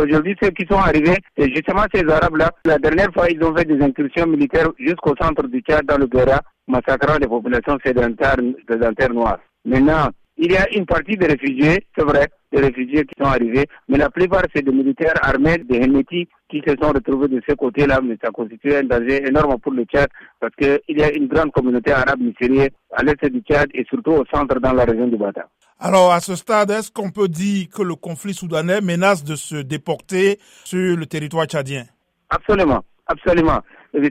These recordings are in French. Aujourd'hui, ceux qui sont arrivés, c'est justement ces Arabes-là. La dernière fois, ils ont fait des incursions militaires jusqu'au centre du Tchad, dans le Gora, massacrant les populations sédentaires noires. Maintenant, il y a une partie des réfugiés, c'est vrai, des réfugiés qui sont arrivés, mais la plupart, c'est des militaires armés, des Houthis qui se sont retrouvés de ce côté-là, mais ça constitue un danger énorme pour le Tchad, parce qu'il y a une grande communauté arabe misériée à l'est du Tchad et surtout au centre dans la région du Bata. Alors, à ce stade, est-ce qu'on peut dire que le conflit soudanais menace de se déporter sur le territoire tchadien? Absolument, absolument.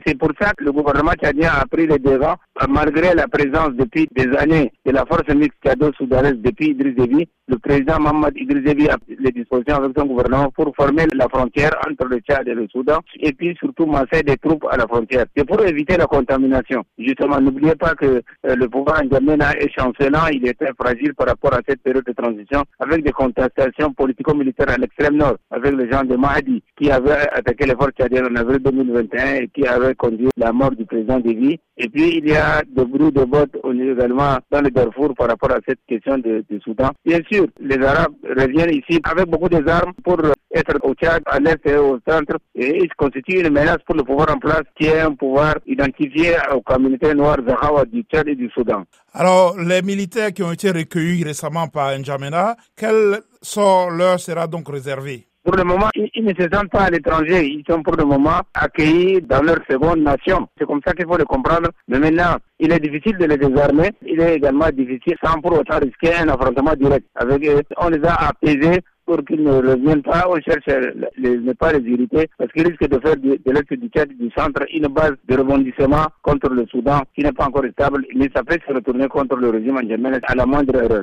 C'est pour ça que le gouvernement tchadien a pris les devants, malgré la présence depuis des années de la force mixte tchado-soudanaise depuis Idriss Déby. Le président Mahamat Idriss Déby a pris les dispositions avec son gouvernement pour former la frontière entre le Tchad et le Soudan et puis surtout masser des troupes à la frontière. C'est pour éviter la contamination. Justement, n'oubliez pas que le pouvoir N'Djamena est chancelant, il est très fragile par rapport à cette période de transition avec des contestations politico-militaires à l'extrême nord, avec les gens de Mahdi qui avaient attaqué les forces tchadiennes en avril 2021 et qui avait conduit la mort du président Déby. Et puis, il y a des bruits de vote également dans le Darfour par rapport à cette question du Soudan. Bien sûr, les Arabes reviennent ici avec beaucoup d'armes pour être au Tchad, à l'est et au centre. Et ils constituent une menace pour le pouvoir en place, qui est un pouvoir identifié aux communautés noires Zahawa du Tchad et du Soudan. Alors, les militaires qui ont été recueillis récemment par N'Djamena, quel sort leur sera donc réservé? Pour le moment, ils ne se sentent pas à l'étranger. Ils sont pour le moment accueillis dans leur seconde nation. C'est comme ça qu'il faut le comprendre. Mais maintenant, il est difficile de les désarmer. Il est également difficile, sans pour autant risquer un affrontement direct avec eux. On les a apaisés pour qu'ils ne reviennent pas. On cherche ne pas les irriter parce qu'ils risquent de faire de l'est du Tchad, du centre, une base de rebondissement contre le Soudan qui n'est pas encore stable. Mais ça peut se retourner contre le régime en N'Djamena à la moindre erreur.